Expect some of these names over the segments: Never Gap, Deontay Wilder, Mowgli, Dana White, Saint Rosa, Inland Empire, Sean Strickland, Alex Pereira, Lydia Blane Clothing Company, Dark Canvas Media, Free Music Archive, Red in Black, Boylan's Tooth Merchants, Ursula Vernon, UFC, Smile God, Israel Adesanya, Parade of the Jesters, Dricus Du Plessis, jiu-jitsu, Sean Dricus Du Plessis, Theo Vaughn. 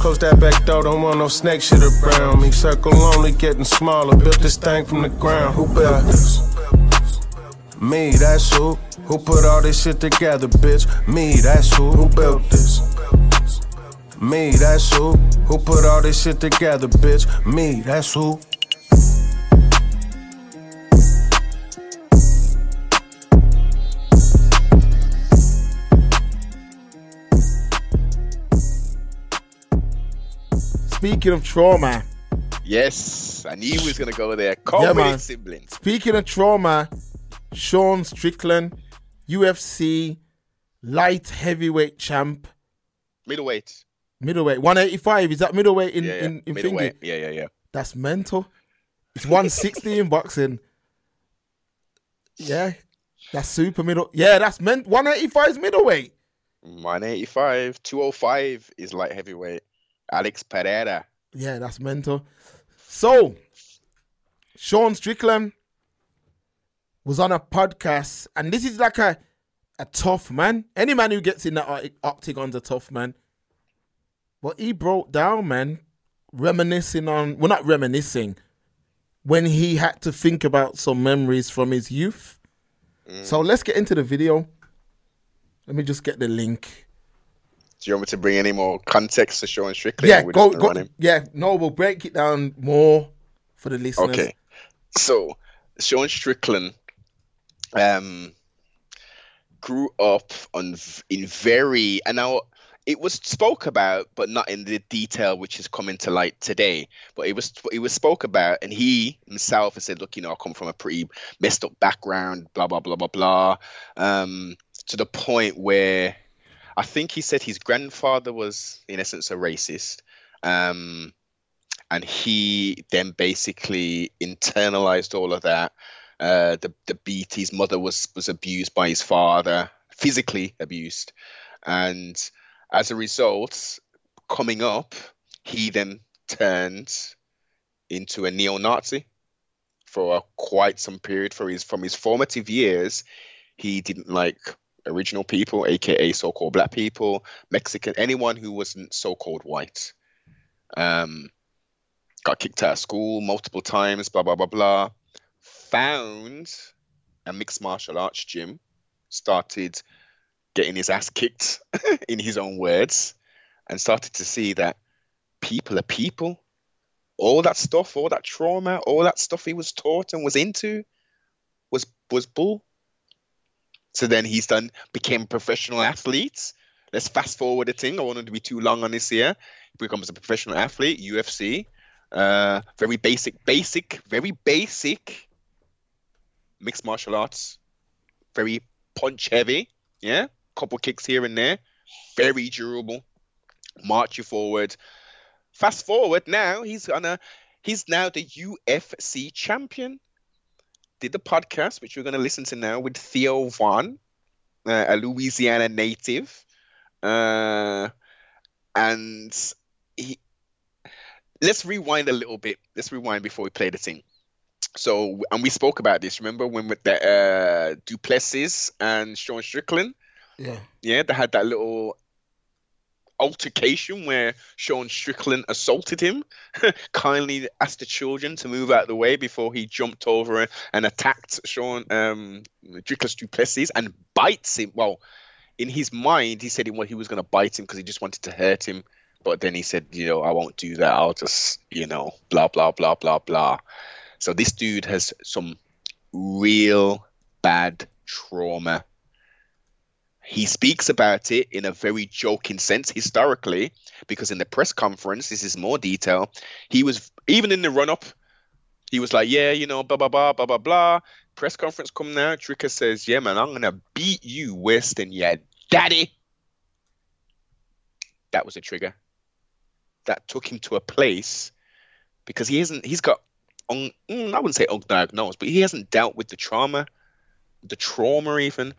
Close that back door, don't want no snake shit around me. Circle only getting smaller, built this thing from the ground. Who built this? Me, that's who. Who put all this shit together, bitch? Me, that's who. Who built this? Me, that's who. Who put all this shit together, bitch? Me, that's who. Speaking of trauma. Yes, I knew he was going to go there. Comedy siblings. Speaking of trauma, Sean Strickland, UFC, light heavyweight champ. Middleweight. 185. Is that middleweight in middleweight. Thingy? Yeah. That's mental. It's 160 in boxing. Yeah. That's super middle. Yeah, that's 185 is middleweight. 185. 205 is light heavyweight. Alex Pereira. Yeah, that's mental. So, Sean Strickland was on a podcast, and this is like a tough man. Any man who gets in that octagon's a tough man. But he broke down, man, when he had to think about some memories from his youth. So, let's get into the video. Let me just get the link. Do you want me to bring any more context to Sean Strickland? Yeah, go. Yeah, no, we'll break it down more for the listeners. Okay. So, Sean Strickland grew up it was spoke about, but not in the detail which is coming to light today. But it was spoke about, and he himself has said, look, I come from a pretty messed up background, blah, blah, blah, blah, blah, to the point where I think he said his grandfather was, in essence, a racist. And he then basically internalized all of that. The beat, his mother was abused by his father, physically abused. And as a result, coming up, he then turned into a neo-Nazi for quite some period. From his formative years, he didn't like original people, aka so-called black people, Mexican, anyone who wasn't so-called white. Got kicked out of school multiple times, blah, blah, blah, blah. Found a mixed martial arts gym, started getting his ass kicked, in his own words, and started to see that people are people. All that stuff, all that trauma, all that stuff he was taught and was into was bull. So then he's became a professional athlete. Let's fast forward the thing. I don't want to be too long on this here. He becomes a professional athlete, UFC. Very basic mixed martial arts. Very punch heavy. Yeah. Couple kicks here and there. Very durable. March you forward. Fast forward now. He's now the UFC champion. Did the podcast, which we're going to listen to now, with Theo Vaughn, a Louisiana native. And let's rewind a little bit. Let's rewind before we play the thing. So, and we spoke about this. Remember when with the Du Plessis and Sean Strickland? Yeah, they had that little altercation where Sean Strickland assaulted him, kindly asked the children to move out of the way before he jumped over and attacked Sean Dricus Du Plessis and bites him. Well, in his mind, he said he was going to bite him because he just wanted to hurt him. But then he said, I won't do that. I'll just, blah, blah, blah, blah, blah. So this dude has some real bad trauma. He speaks about it in a very joking sense historically, because in the press conference, this is more detail. He was, even in the run-up, he was like, blah, blah, blah, blah, blah, blah. Press conference come now. Dricus says, yeah, man, I'm going to beat you worse than your daddy. That was a trigger. That took him to a place, because I wouldn't say undiagnosed, but he hasn't dealt with the trauma even.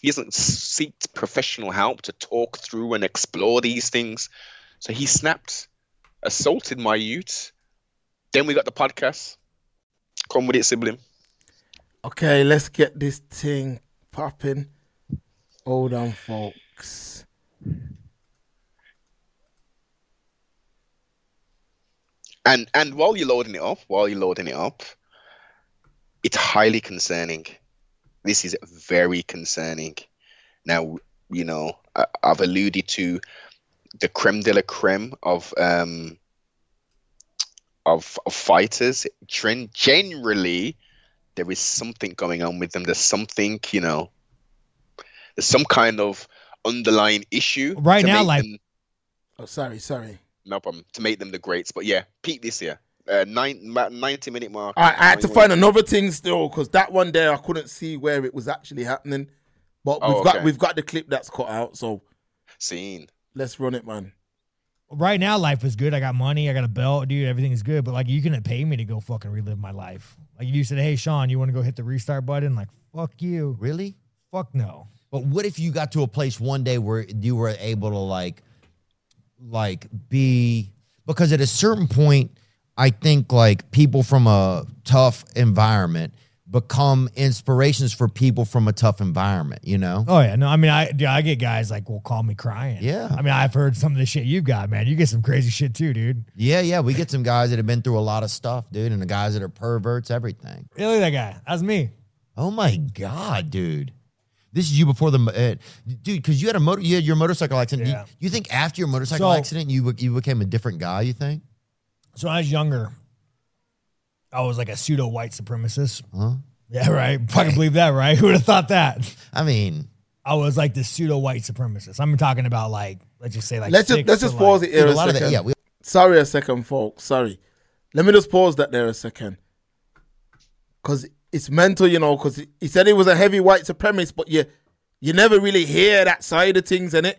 He hasn't sought professional help to talk through and explore these things. So he snapped, assaulted my youth. Then we got the podcast. Come with it, sibling. Okay, let's get this thing popping. Hold on, folks. And while you're loading it up, it's highly concerning. This is very concerning. Now, you know, I've alluded to the creme de la creme of fighters. Generally, there is something going on with them. There's something, you know, there's some kind of underlying issue right now. Like, sorry. No problem. To make them the greats, but yeah, peak this year. 90-minute mark. I had to find another thing still because that one day I couldn't see where it was actually happening. But we've got the clip that's cut out. So, scene. Let's run it, man. Right now, life is good. I got money. I got a belt, dude. Everything is good. But like, you couldn't pay me to go fucking relive my life. Like, if you said, "Hey, Sean, you want to go hit the restart button?" Like, fuck you. Really? Fuck no. But what if you got to a place one day where you were able to like be, because at a certain point, I think like people from a tough environment become inspirations for people from a tough environment, you know? Oh yeah, no, I mean, I get guys like will call me crying. Yeah. I mean, I've heard some of the shit you've got, man. You get some crazy shit too, dude. Yeah, we get some guys that have been through a lot of stuff, dude, and the guys that are perverts, everything. Yeah, look at that guy. That's me. Oh my God, dude. This is you before the dude, because you had your motorcycle accident. Yeah. You think after your motorcycle accident you became a different guy? You think? So when I was younger, I was like a pseudo white supremacist. Huh? Yeah, right. Fucking believe that, right? Who would have thought that? I mean, I was like the pseudo white supremacist. I'm talking about like, let's just say like. Let's just pause it here a second. That, yeah, sorry, a second, folks. Sorry, let me just pause that there a second, because it's mental, you know, because he said he was a heavy white supremacist, but you never really hear that side of things, innit?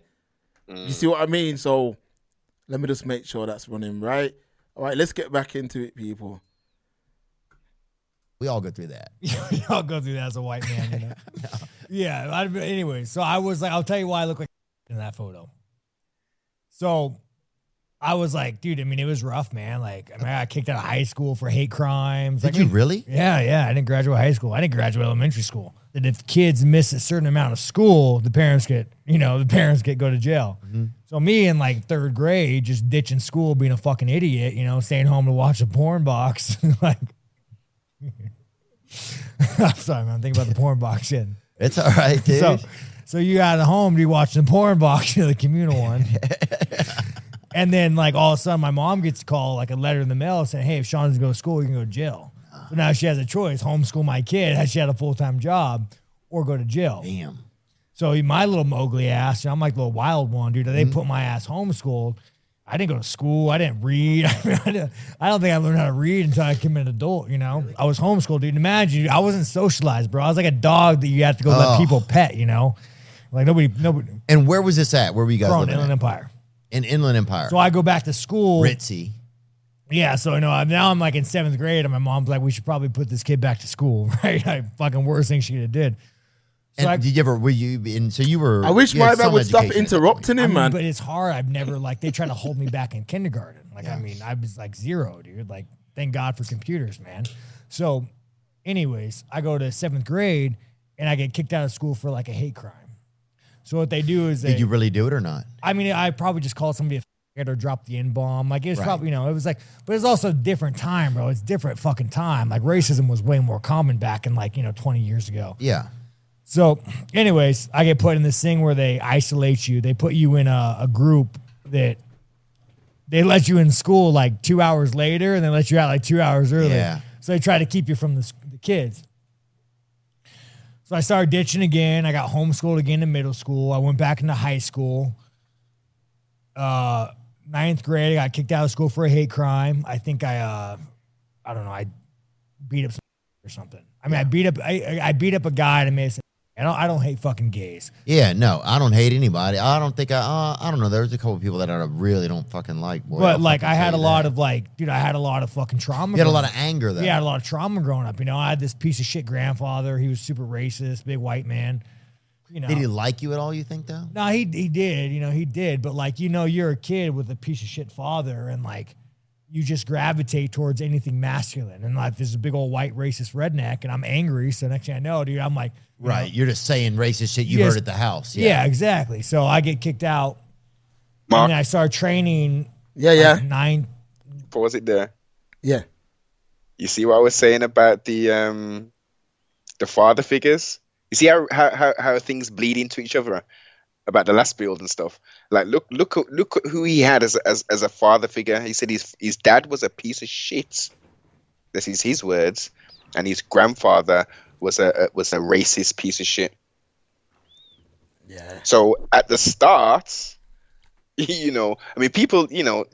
You see what I mean? So let me just make sure that's running right. All right, let's get back into it, people. We all go through that. We all go through that as a white man, you know? No. Yeah, anyway, so I was like, I'll tell you why I look like in that photo. So I was like, dude, I mean, it was rough, man. Like, I mean, I got kicked out of high school for hate crimes. Did you really? Yeah. I didn't graduate high school. I didn't graduate elementary school. That if kids miss a certain amount of school, the parents go to jail. Mm-hmm. So me in like third grade, just ditching school, being a fucking idiot, you know, staying home to watch a porn box. Like, I'm sorry, man. I'm thinking about the porn box shit. It's all right, dude. So you out of home, you watching the porn box, the communal one. And then, like, all of a sudden, my mom gets a call, like, a letter in the mail saying, hey, if Sean doesn't go to school, you can go to jail. So now she has a choice, homeschool my kid, she had a full-time job, or go to jail. Damn. So my little Mowgli ass, I'm like the little wild one, dude. They put my ass homeschooled. I didn't go to school. I didn't read. I don't think I learned how to read until I became an adult, you know. I was homeschooled, dude. Imagine, dude, I wasn't socialized, bro. I was like a dog that you have to go let people pet, you know. Like, nobody. And where was this at? Where were you guys living? Inland Empire. In Inland Empire. So I go back to school. Ritzy. Yeah, so you know, now I'm like in 7th grade, and my mom's like, we should probably put this kid back to school, right? Like, fucking worst thing she could have did. So and I wish my dad would stop interrupting him, man. But it's hard. I've never, like, they tried to hold me back in kindergarten. Like, yeah. I mean, I was like zero, dude. Like, thank God for computers, man. So anyways, I go to 7th grade, and I get kicked out of school for like a hate crime. So what they do is did you really do it or not? I mean, I probably just called somebody a or dropped the N-bomb. Like, it was probably, you know, it was like, but it's also a different time, bro. It's different fucking time. Like, racism was way more common back in, like, you know, 20 years ago. Yeah. So anyways, I get put in this thing where they isolate you. They put you in a group that they let you in school like 2 hours later and they let you out like 2 hours earlier. Yeah. So they try to keep you from the kids. So I started ditching again. I got homeschooled again in middle school. I went back into high school. 9th grade, I got kicked out of school for a hate crime. I think I don't know, I beat up some or something. I mean, yeah. I beat up a guy to miss. I don't hate fucking gays. Yeah, no, I don't hate anybody. I don't think I don't know. There's a couple of people that I really don't fucking like. Boy, but like, I had a lot of like, dude, I had a lot of fucking trauma. You had a lot of anger though. Yeah, I had a lot of trauma growing up. You know, I had this piece of shit grandfather. He was super racist, big white man. You know, did he like you at all, you think, though? No, he did. You know, he did. But like, you know, you're a kid with a piece of shit father and like, you just gravitate towards anything masculine. And like, there's a big old white racist redneck and I'm angry. So next thing I know, dude, I'm like, right. You're just saying racist shit you heard at the house. Yeah, exactly. So I get kicked out. Mark. And then I start training. Yeah. What was it there? Yeah. You see what I was saying about the father figures? You see how things bleed into each other about the last build and stuff. Like look at who he had as a father figure. He said his dad was a piece of shit. This is his words, and his grandfather was a racist piece of shit. Yeah. So at the start, you know, I mean, people, you know,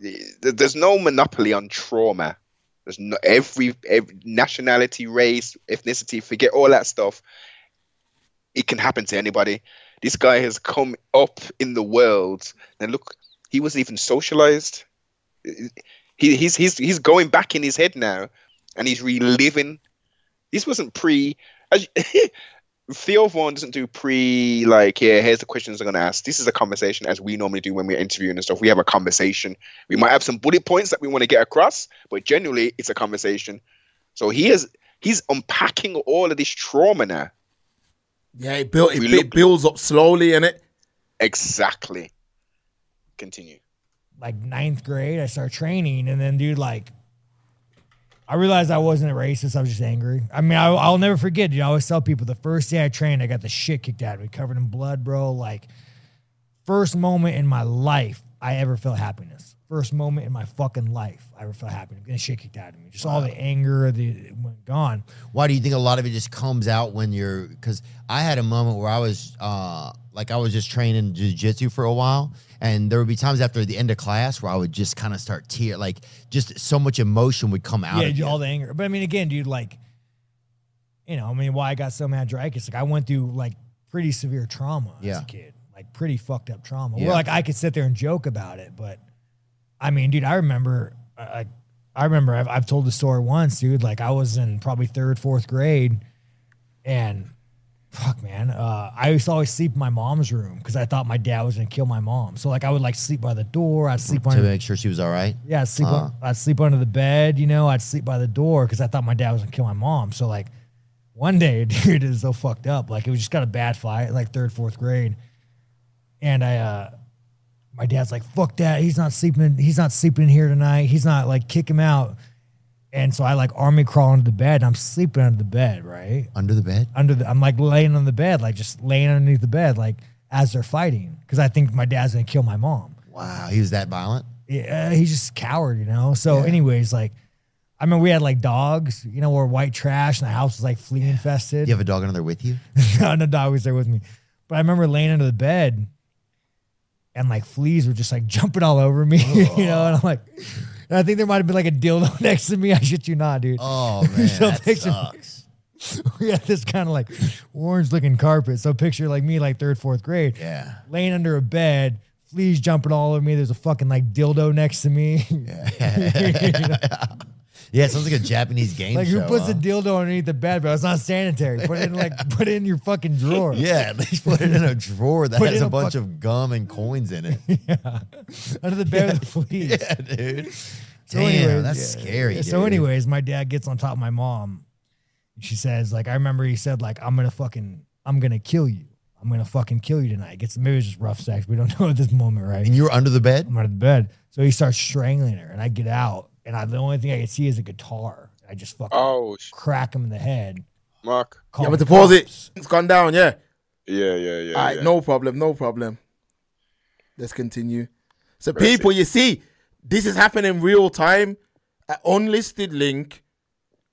there's no monopoly on trauma. There's no every nationality, race, ethnicity, forget all that stuff. It can happen to anybody. This guy has come up in the world, and look, he wasn't even socialized. He's going back in his head now, and he's reliving. This wasn't pre. Theo Vaughn doesn't do pre, like, yeah, here's the questions I'm going to ask. This is a conversation as we normally do when we're interviewing and stuff. We have a conversation. We might have some bullet points that we want to get across, but generally it's a conversation. So he's unpacking all of this trauma now. Yeah, it builds up slowly, innit? Exactly. Continue. Like, 9th grade, I started training, and then, dude, like, I realized I wasn't a racist. I was just angry. I mean, I'll never forget. You know, I always tell people the first day I trained, I got the shit kicked out of me, covered in blood, bro. Like, first moment in my life I ever felt happiness. First moment in my fucking life I ever felt happiness. Getting the shit kicked out of me. Just all the anger, it went gone. Why do you think a lot of it just comes out when you're? Because I had a moment where I was just training jiu-jitsu for a while. And there would be times after the end of class where I would just kind of start tear, like just so much emotion would come out. Yeah, all the anger. But I mean, again, dude, like, you know, I mean, why I got so mad at Dricus, like I went through like pretty severe trauma as a kid, like pretty fucked up trauma. Yeah. Where like I could sit there and joke about it, but I mean, dude, I remember I've told the story once, dude. Like I was in probably 3rd, 4th grade, and. Fuck, man. I used to always sleep in my mom's room because I thought my dad was going to kill my mom. So, like, I would, like, sleep by the door. I'd sleep under... To make sure she was all right? Yeah, I'd sleep under the bed, you know. I'd sleep by the door because I thought my dad was going to kill my mom. So, like, one day, dude, it was so fucked up. Like, it was just got a bad fight, like, 3rd, 4th grade. And my dad's like, fuck that. He's not sleeping in here tonight. He's not, like, kick him out. And so I like army crawl under the bed, and I'm sleeping under the bed, right? Under the bed? I'm like laying on the bed, like just laying underneath the bed, like as they're fighting. Because I think my dad's going to kill my mom. Wow, he was that violent? Yeah, he's just a coward, you know? So anyways, like, I mean, we had like dogs, you know, we're white trash and the house was like flea infested. You have a dog under there with you? No dog was there with me. But I remember laying under the bed and like fleas were just like jumping all over me, you know? And I'm like... And I think there might have been like a dildo next to me. I shit you not, dude. Oh, man, so that sucks. We had this kind of like orange-looking carpet. So picture like me like 3rd, 4th grade. Yeah. Laying under a bed, fleas jumping all over me. There's a fucking like dildo next to me. Yeah. Yeah, it sounds like a Japanese game like show. Like, who puts a dildo underneath the bed, bro? It's not sanitary. Put it in your fucking drawer. Yeah, at least put it in a drawer that has a bunch of gum and coins in it. Yeah. Under the bed with the fleas. Yeah, dude. So damn, that's scary, dude. So anyways, my dad gets on top of my mom. She says, like, I remember he said, like, I'm going to kill you. I'm going to fucking kill you tonight. Maybe it's just rough sex. We don't know at this moment, right? And you were under the bed? I'm under the bed. So he starts strangling her, and I get out. And the only thing I could see is a guitar. I just fucking crack him in the head. Mark. Yeah, but the pause it. It's gone down, yeah. Yeah. All right, no problem. Let's continue. So people, you see, this is happening real time. An unlisted link.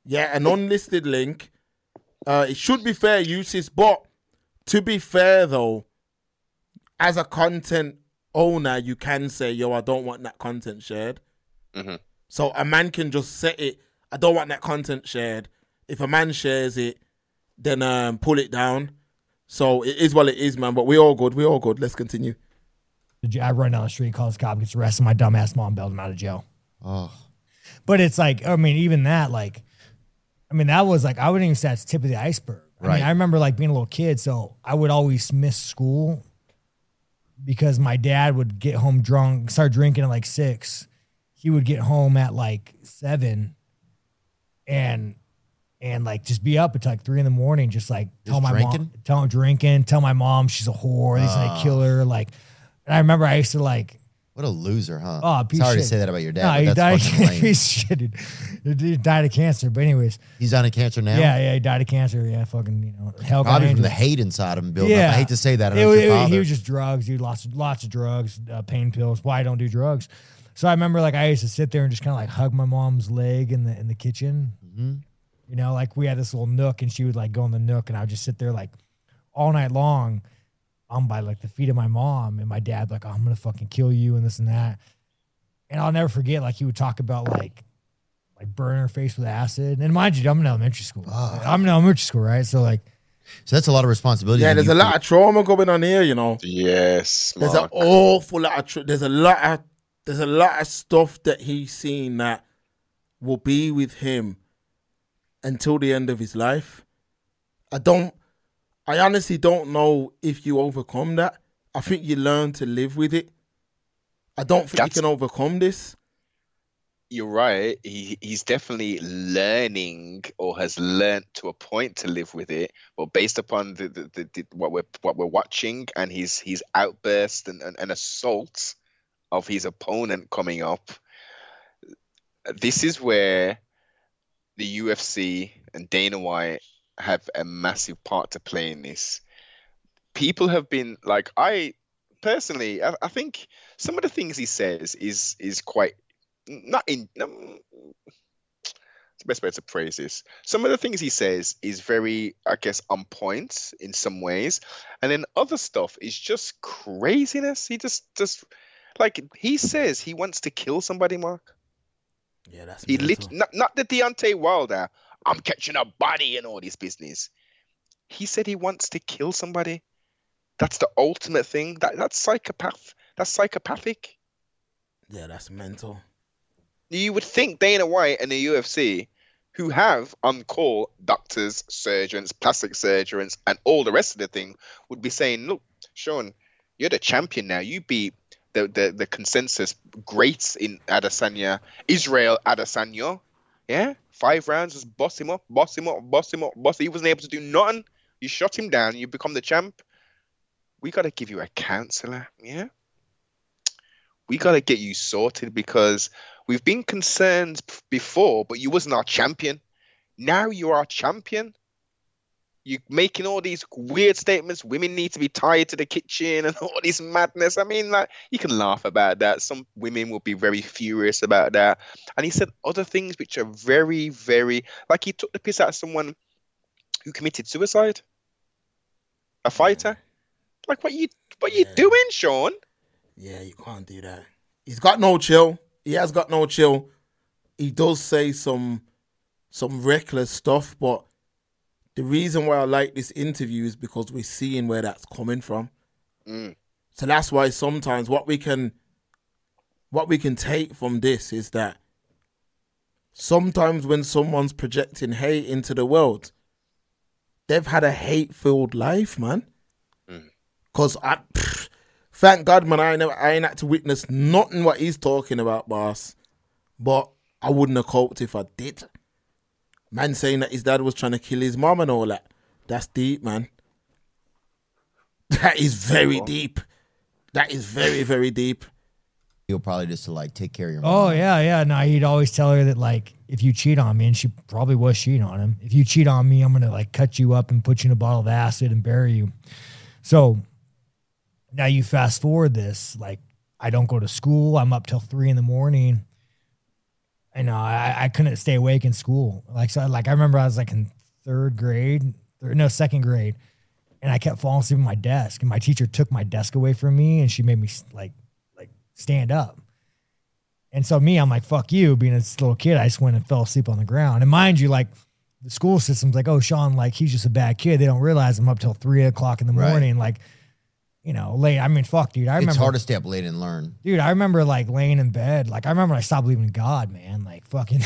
It should be fair uses, but to be fair though, as a content owner, you can say, yo, I don't want that content shared. Mm-hmm. So a man can just set it. I don't want that content shared. If a man shares it, then pull it down. So it is what it is, man. But we're all good. Let's continue. I run down the street, calls the cop, gets arrested. My dumb ass mom bailed him out of jail. Oh. But it's like, I mean, even that, like, I mean, that was like, I wouldn't even say that's tip of the iceberg. Right. I mean, I remember like being a little kid, so I would always miss school because my dad would get home drunk, start drinking at like 6. He would get home at like 7 and like just be up until like 3 a.m, just like tell my mom she's a whore. They're going to kill her. Like, and I remember I used to like, What a loser, huh? Oh, sorry to say that about your dad. No, that's fucking lame. He's shitted. He died of cancer. But anyways, he's on a cancer now. Yeah, he died of cancer. Yeah, fucking, you know, hell. Probably from the hate inside of him building up. I hate to say that. He was just drugs, dude. Lots of drugs, pain pills. Why I don't do drugs. So I remember, like, I used to sit there and just kind of like hug my mom's leg in the kitchen. Mm-hmm. You know, like, we had this little nook, and she would like go in the nook, and I would just sit there like all night long. By like the feet of my mom, and my dad like, oh, I'm gonna fucking kill you and this and that. And I'll never forget, like, he would talk about like burn her face with acid. And mind you, I'm in elementary school. I'm in elementary school, right? So like, so that's a lot of responsibility. Yeah, there's a lot of trauma going on here, you know. Yes, Mark. There's an awful lot of there's a lot of stuff that he's seen that will be with him until the end of his life. I honestly don't know if you overcome that. I think you learn to live with it. I don't think you can overcome this. You're right. He's definitely learning, or has learned to a point, to live with it. But based upon the what we're watching, and his outburst and assault of his opponent coming up, this is where the UFC and Dana White have a massive part to play in this. People have been like, I personally think some of the things he says is quite not in it's the best way to phrase this. Some of the things he says is very, I guess, on point in some ways, and then other stuff is just craziness. He just like, he says he wants to kill somebody, Mark. Yeah, that's he not the Deontay Wilder, I'm catching a body and all this business. He said he wants to kill somebody. That's the ultimate thing. That's psychopath. That's psychopathic. Yeah, that's mental. You would think Dana White and the UFC, who have on-call doctors, surgeons, plastic surgeons, and all the rest of the thing, would be saying, look, Sean, you're the champion now. You beat the consensus greats in Adesanya, Israel Adesanya. Yeah, 5 rounds, just boss him up, boss him up, boss him up, boss him. He wasn't able to do nothing. You shut him down. You become the champ. We got to give you a counselor, yeah? We got to get you sorted, because we've been concerned before, but you wasn't our champion. Now you're our champion. You're making all these weird statements. Women need to be tied to the kitchen and all this madness. I mean, like, you can laugh about that. Some women will be very furious about that. And he said other things which are very, very... Like, he took the piss out of someone who committed suicide. A fighter. Like, what you doing, Sean? Yeah, you can't do that. He's got no chill. He has got no chill. He does say some reckless stuff, but... The reason why I like this interview is because we're seeing where that's coming from. Mm. So that's why sometimes what we can take from this is that sometimes when someone's projecting hate into the world, they've had a hate-filled life, man. Because thank God, man, I ain't had to witness nothing what he's talking about, boss. But I wouldn't have coped if I did. Man saying that his dad was trying to kill his mom and all that. That's deep, man. That is very deep. That is very, very deep. He'll probably just to, like, take care of your mom. Oh, yeah. No, he'd always tell her that, like, if you cheat on me, and she probably was cheating on him. If you cheat on me, I'm going to, like, cut you up and put you in a bottle of acid and bury you. So now you fast forward this. Like, I don't go to school. I'm up till 3 a.m. I know I couldn't stay awake in school. Like, so, like, I remember I was like in second grade, and I kept falling asleep at my desk. And my teacher took my desk away from me, and she made me like stand up. And so I'm like, fuck you, being this little kid. I just went and fell asleep on the ground. And mind you, like, the school system's like, oh, Sean, like, he's just a bad kid. They don't realize I'm up till 3 o'clock in the morning, like. You know, late. I mean, fuck, dude. I remember. It's hard to stay up late and learn. Dude, I remember, like, laying in bed. Like, I remember I stopped believing in God, man. Like, fucking,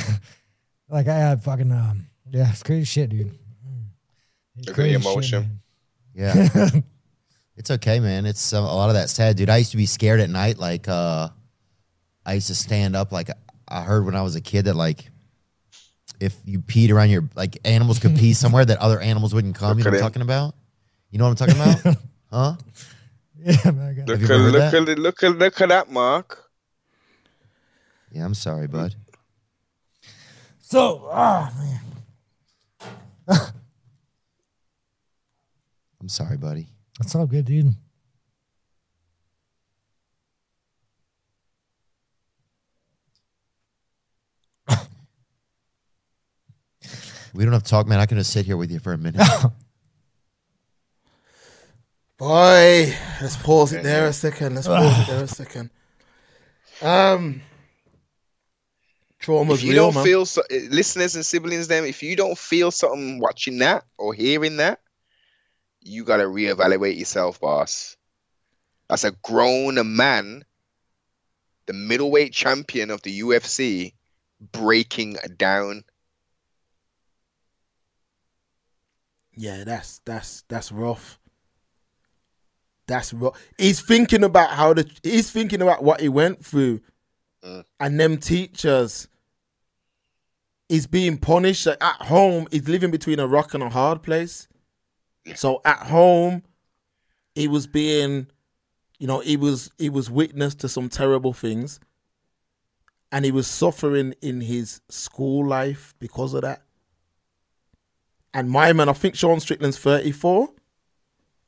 like, I had fucking, yeah, it's crazy shit, dude. It's crazy emotion. Shit, yeah. It's okay, man. It's a lot of that sad, dude. I used to be scared at night. Like, I used to stand up. Like, I heard when I was a kid that, like, if you peed around your, like, animals could pee somewhere that other animals wouldn't come. You know what I'm talking about? Huh? Yeah, man. Look at that, Mark. Yeah, I'm sorry, bud. So, man. I'm sorry, buddy. That's all good, dude. We don't have to talk, man. I could just sit here with you for a minute. Boy, let's pause it there a second. Trauma's real, man. If you don't feel, so, listeners and siblings, them, if you don't feel something watching that or hearing that, you got to reevaluate yourself, boss. As a grown man, the middleweight champion of the UFC, breaking down. Yeah, that's rough. That's rough. He's thinking about what he went through, and them teachers. He's being punished at home. He's living between a rock and a hard place. So at home, he was being, he was witness to some terrible things, and he was suffering in his school life because of that. And my man, I think Sean Strickland's 34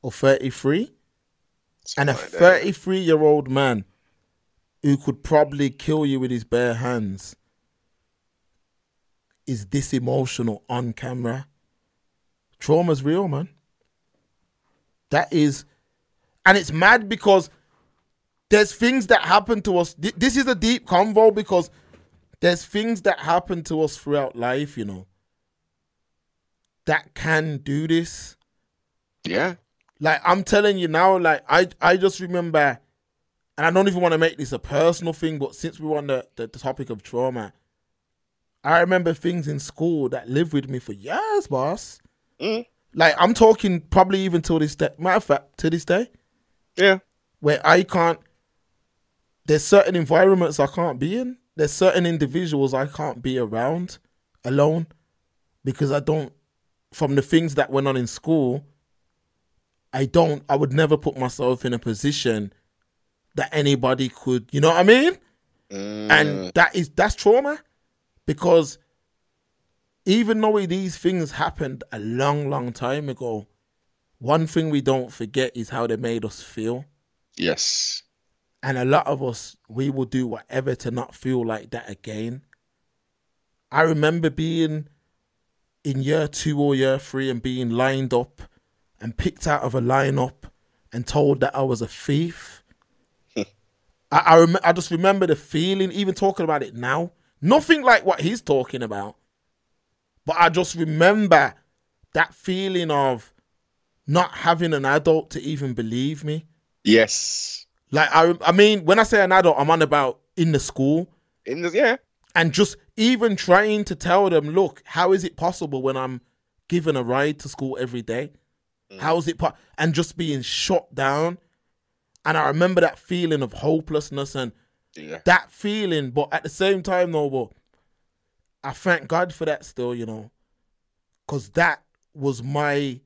or 33. And a 33-year-old man who could probably kill you with his bare hands is this emotional on camera. Trauma's real, man. That is... And it's mad because there's things that happen to us. This is a deep convo because there's things that happen to us throughout life, that can do this. Yeah. Like, I'm telling you now, like, I just remember, and I don't even want to make this a personal thing, but since we were on the topic of trauma, I remember things in school that lived with me for years, boss. Mm. Like, I'm talking probably even till this day. Matter of fact, to this day. Yeah. Where I can't, there's certain environments I can't be in. There's certain individuals I can't be around alone because I don't, from the things that went on in school, I would never put myself in a position that anybody could, you know what I mean? And that's trauma, because even though these things happened a long, long time ago, one thing we don't forget is how they made us feel. Yes. And a lot of us, we will do whatever to not feel like that again. I remember being in year 2 or year 3 and being lined up and picked out of a lineup and told that I was a thief. I just remember the feeling, even talking about it now. Nothing like what he's talking about. But I just remember that feeling of not having an adult to even believe me. Yes. Like, I mean, when I say an adult, I'm on about in the school. Yeah. And just even trying to tell them, look, how is it possible when I'm given a ride to school every day? How is it possible? And just being shot down. And I remember that feeling of hopelessness and that feeling. But at the same time, though, I thank God for that still, because that was my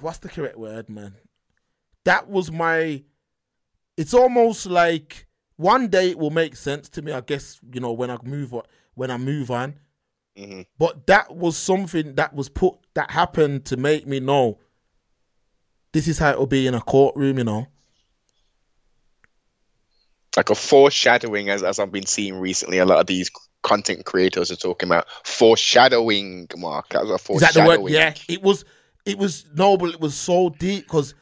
what's the correct word, man? That was my... It's almost like... One day it will make sense to me, I guess, when I move on. Mm-hmm. But that was something that was that happened to make me know this is how it'll be in a courtroom, Like a foreshadowing, as I've been seeing recently, a lot of these content creators are talking about foreshadowing, Mark. That was a foreshadowing. Is that the word? Yeah, it was noble, it was so deep because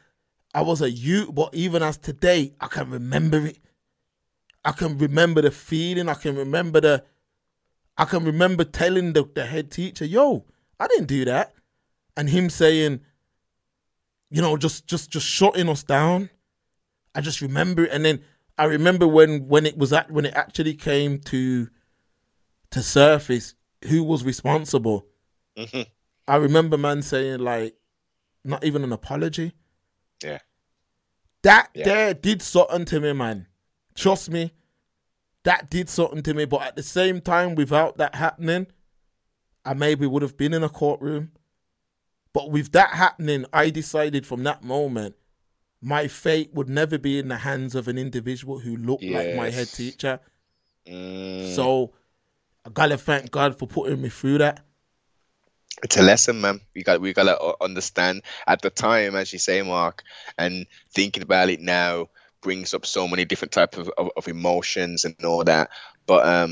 I was a youth, but even as today, I can remember it. I can remember the feeling. I can remember telling the head teacher, yo, I didn't do that. And him saying, just shutting us down. I just remember it. And then I remember when it actually came to surface, who was responsible. Mm-hmm. I remember man saying, like, not even an apology. Yeah. That there did something to me, man. Trust me, that did something to me. But at the same time, without that happening, I maybe would have been in a courtroom. But with that happening, I decided from that moment, my fate would never be in the hands of an individual who looked like my head teacher. So I gotta thank God for putting me through that. It's a lesson, man. We gotta understand at the time, as you say, Mark, and thinking about it now brings up so many different types of emotions and all that. But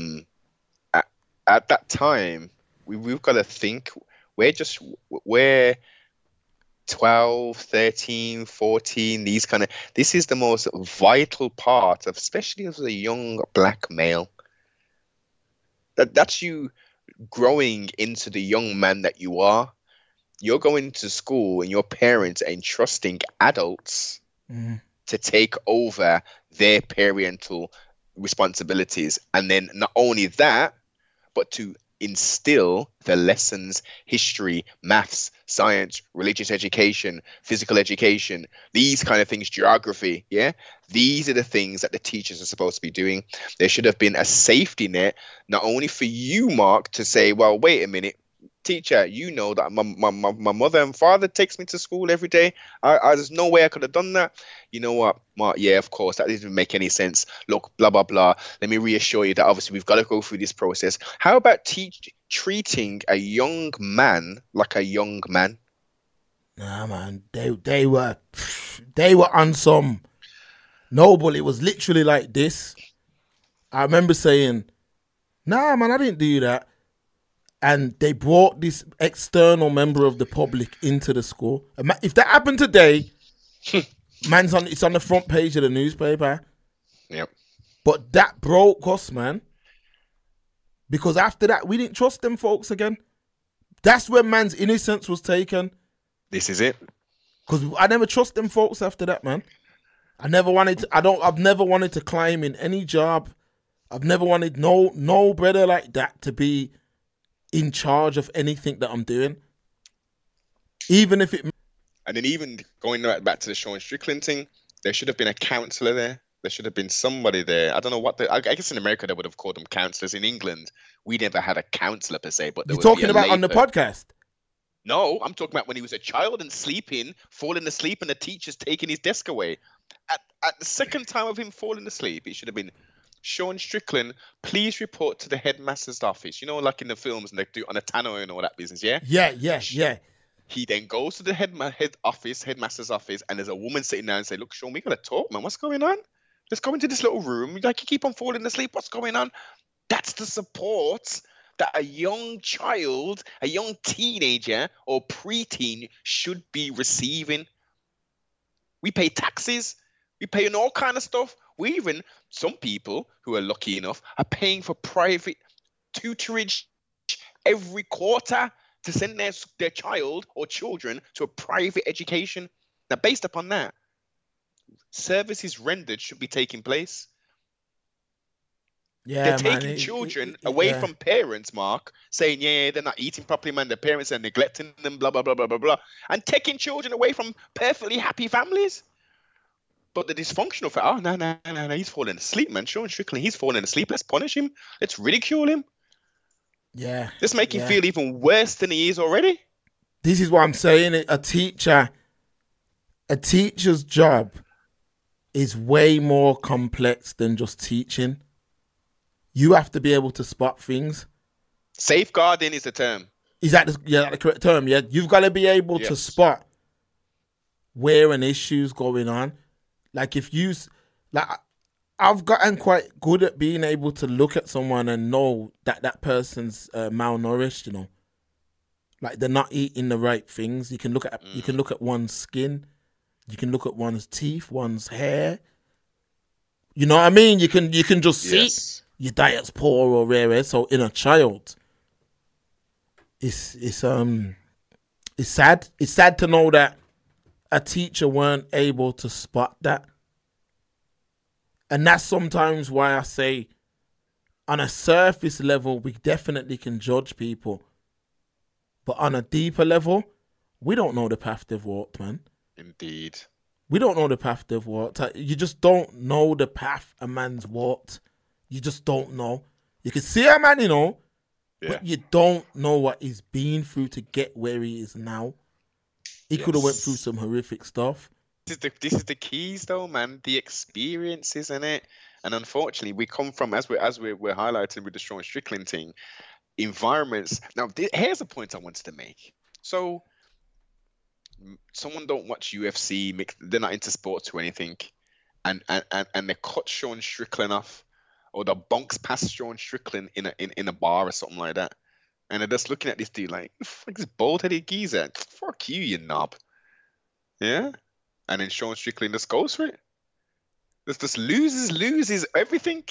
at that time, we've got to think. We're 12, 13, 14, this is the most vital part of, especially as a young black male. That's you growing into the young man that you are. You're going to school and your parents are entrusting adults to take over their parental responsibilities. And then not only that, but to instill the lessons, history, maths, science, religious education, physical education, these kind of things, geography, these are the things that the teachers are supposed to be doing. There should have been a safety net, not only for you, Mark, to say, well, wait a minute, teacher, you know that my mother and father takes me to school every day. There's no way I could have done that. You know what, Mark? Yeah, of course, that didn't make any sense. Look, blah, blah, blah. Let me reassure you that obviously we've got to go through this process. How about treating a young man like a young man? Nah, man, they were on some noble. It was literally like this. I remember saying, nah, man, I didn't do that. And they brought this external member of the public into the school. If that happened today, it's on the front page of the newspaper. Yep. But that broke us, man. Because after that, we didn't trust them folks again. That's where man's innocence was taken. This is it. Because I never trust them folks after that, man. I've never wanted to climb in any job. I've never wanted no brother like that to be in charge of anything that I'm doing, even if it. And then even going back to the Sean Strickland thing, there should have been a counselor there. There should have been somebody there. I don't know what I guess in America they would have called them counselors. In England, we never had a counselor per se. But you're talking about on the podcast. No, I'm talking about when he was a child and falling asleep, and the teacher's taking his desk away. At the second time of him falling asleep, it should have been, Sean Strickland, please report to the headmaster's office. You know, like in the films and they do on a Tano and all that business, yeah? Yeah. He then goes to the headmaster's office, and there's a woman sitting there and say, look, Sean, we gotta talk, man. What's going on? Let's go into this little room. Like, you keep on falling asleep. What's going on? That's the support that a young child, a young teenager or preteen should be receiving. We pay taxes. We pay in all kind of stuff. Some people who are lucky enough are paying for private tutorage every quarter to send their child or children to a private education. Now, based upon that, services rendered should be taking place. Yeah, they're taking children away from parents, Mark, saying, they're not eating properly, man. Their parents are neglecting them, blah, blah, blah, blah, blah, blah. And taking children away from perfectly happy families. But the dysfunctional for no, he's falling asleep, man. Sean Strickland, he's falling asleep. Let's punish him. Let's ridicule him. Yeah. Let's make him feel even worse than he is already. This is what I'm saying. A teacher's job is way more complex than just teaching. You have to be able to spot things. Safeguarding is the term. Is that the correct term? Yeah. You've got to be able to spot where an issue's going on. Like I've gotten quite good at being able to look at someone and know that person's malnourished. You know, like they're not eating the right things. You can look at one's skin, you can look at one's teeth, one's hair. You know what I mean? You can just see your diet's poor or rare. So in a child, it's sad. It's sad to know that a teacher weren't able to spot that. And that's sometimes why I say on a surface level, we definitely can judge people. But on a deeper level, we don't know the path they've walked, man. Indeed. We don't know the path they've walked. You just don't know the path a man's walked. You just don't know. You can see a man, but you don't know what he's been through to get where he is now. He could have went through some horrific stuff. This is the keys, though, man. The experience, isn't it? And unfortunately, we come from, as we're highlighting with the Sean Strickland thing, environments. Now, here's a point I wanted to make. So, someone don't watch UFC, they're not into sports or anything, and they cut Sean Strickland off, or the bonks past Sean Strickland in a bar or something like that. And they're just looking at this dude like, this bald-headed geezer. Fuck you knob. Yeah? And then Sean Strickland just goes for it. Just loses everything.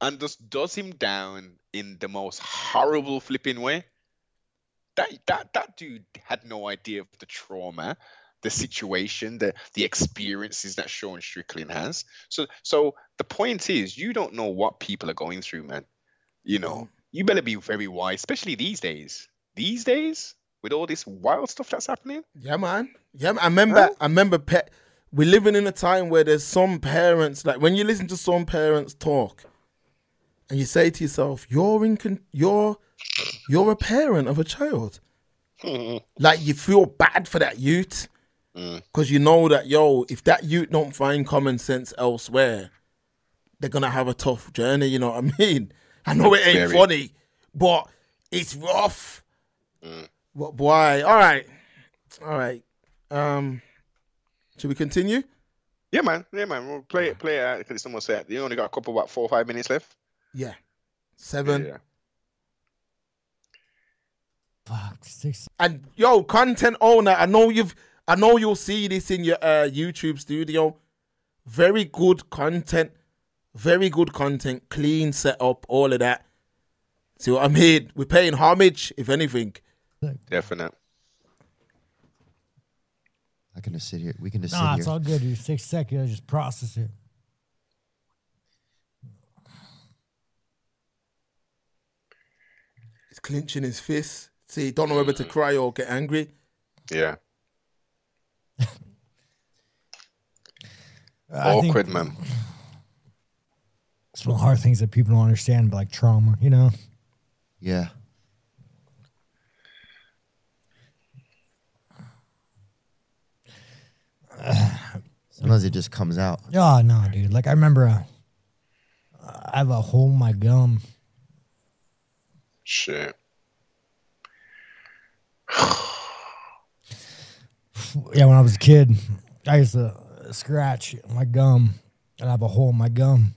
And just does him down in the most horrible flipping way. That dude had no idea of the trauma, the situation, the experiences that Sean Strickland has. So the point is, you don't know what people are going through, man. You know, you better be very wise, especially these days. These days, with all this wild stuff that's happening. Yeah, man. Yeah, I remember. We're living in a time where there's some parents, like when you listen to some parents talk, and you say to yourself, you're a parent of a child. Like, you feel bad for that youth because you know that, if that youth don't find common sense elsewhere, they're going to have a tough journey, you know what I mean? I know it ain't funny, but it's rough. But why? All right. Should we continue? Yeah, man. We'll play it out because it's almost set. You only got a couple, 4 or 5 minutes left? Yeah. 7. Yeah. Fuck, 6. And content owner, I know you'll see this in your YouTube studio. Very good content, clean setup, all of that. See what I mean? We're paying homage, if anything. Definitely. I can just sit here. We can just sit here. Nah, it's all good. You're 6 seconds. Just process it. He's clenching his fist. See, don't know whether to cry or get angry. Yeah. Awkward, man. It's one of the hard things that people don't understand, but like trauma, you know? Yeah. Sometimes it just comes out. Oh, no, dude. Like, I remember I have a hole in my gum. Shit. Yeah, when I was a kid, I used to scratch my gum, and I have a hole in my gum.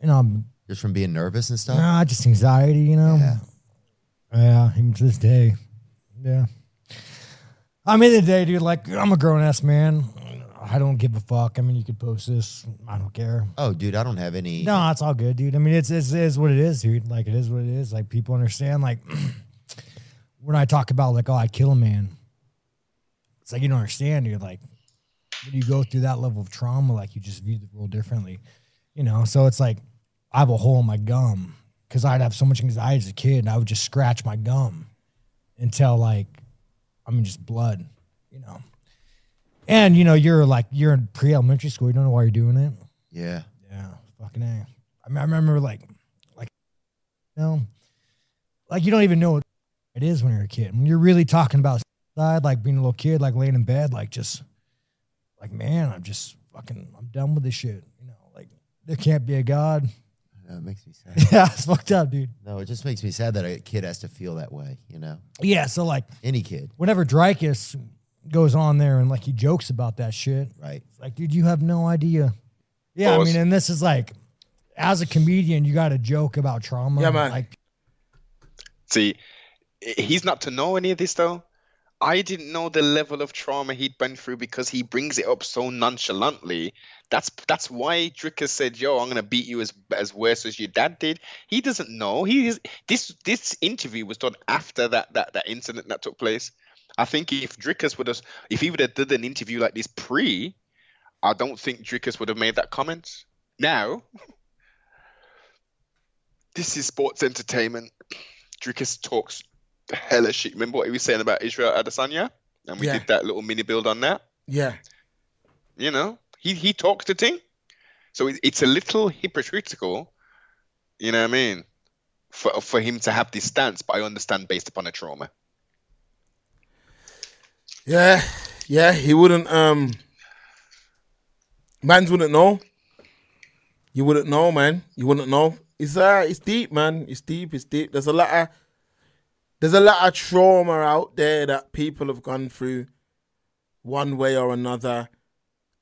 You know, just from being nervous and stuff? Nah, just anxiety, you know? Yeah, even to this day. Yeah. I mean, the day, dude, like, I'm a grown-ass man. I don't give a fuck. I mean, you could post this. I don't care. Oh, dude, I don't have any. No, it's all good, dude. I mean, it is what it is, dude. Like, it is what it is. Like, people understand, like, when I talk about, like, oh, I kill a man, it's like you don't understand, dude. Like, when you go through that level of trauma, like, you just view the world differently, you know? So it's like I have a hole in my gum because I'd have so much anxiety as a kid, and I would just scratch my gum until, like, I mean, just blood, you know. And, you know, you're in pre-elementary school. You don't know why you're doing it. Yeah. Yeah. Fucking A. I mean, I remember, like, you know, like, you don't even know what it is when you're a kid. When you're really talking about suicide, like, being a little kid, like, laying in bed, like, just, like, man, I'm just fucking, I'm done with this shit. You know, like, there can't be a God. No, it makes me sad. Yeah, it's fucked up, dude. No, it just makes me sad that a kid has to feel that way, you know? Yeah, so, like, any kid. Whenever Dricus goes on there and, like, he jokes about that shit. Right. It's like, dude, you have no idea. Yeah, I mean, and this is, like, as a comedian, you got to joke about trauma. Yeah, man. Like, see, he's not to know any of this, though. I didn't know the level of trauma he'd been through because he brings it up so nonchalantly. That's why Dricus said, I'm going to beat you as worse as your dad did. He doesn't know. This interview was done after that incident that took place. I think if Dricus would have did an interview like this I don't think Dricus would have made that comment. Now, this is sports entertainment. Dricus talks hella shit. Remember what he was saying about Israel Adesanya? And we did that little mini build on that. Yeah. You know, he talks the thing. So it's a little hypocritical, you know what I mean, for him to have this stance, but I understand based upon a trauma. Yeah, he wouldn't. Mans wouldn't know. You wouldn't know, man. You wouldn't know. It's deep, man. It's deep. There's a lot of trauma out there that people have gone through, one way or another.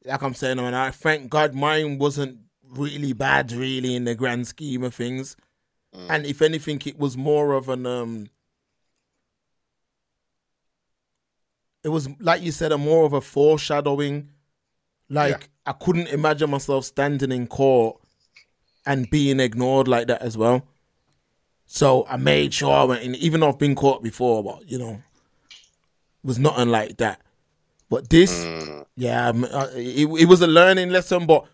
Like I'm saying, man, I thank God mine wasn't really bad, really, in the grand scheme of things. And if anything, it was more of an it was, like you said, more of a foreshadowing. I couldn't imagine myself standing in court and being ignored like that as well. So I made sure I went in, even though I've been caught before, but, you know, it was nothing like that. But this, it was a learning lesson, but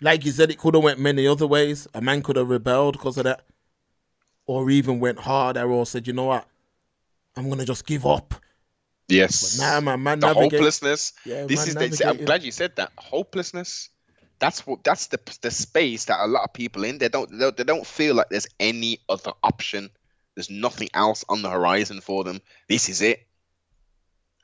like you said, it could have went many other ways. A man could have rebelled because of that, or even went harder, or said, you know what, I'm going to just give up. Yes. But now man the navigated. Hopelessness. Yeah, this is the, I'm glad you said that. Hopelessness. That's the space that a lot of people in. They don't feel like there's any other option. There's nothing else on the horizon for them. This is it.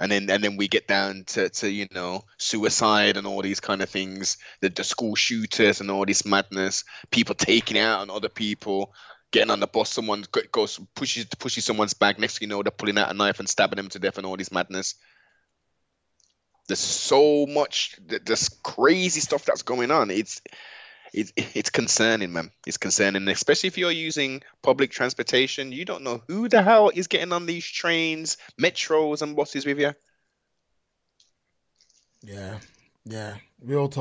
And then we get down to you know, suicide and all these kind of things. The school shooters and all this madness. People taking out on other people. Getting on the bus, someone goes pushes someone's back. Next thing you know, they're pulling out a knife and stabbing them to death and all this madness. There's so much, this crazy stuff that's going on. It's concerning, man. It's concerning, especially if you're using public transportation. You don't know who the hell is getting on these trains, metros, and buses with you. Yeah, real talk.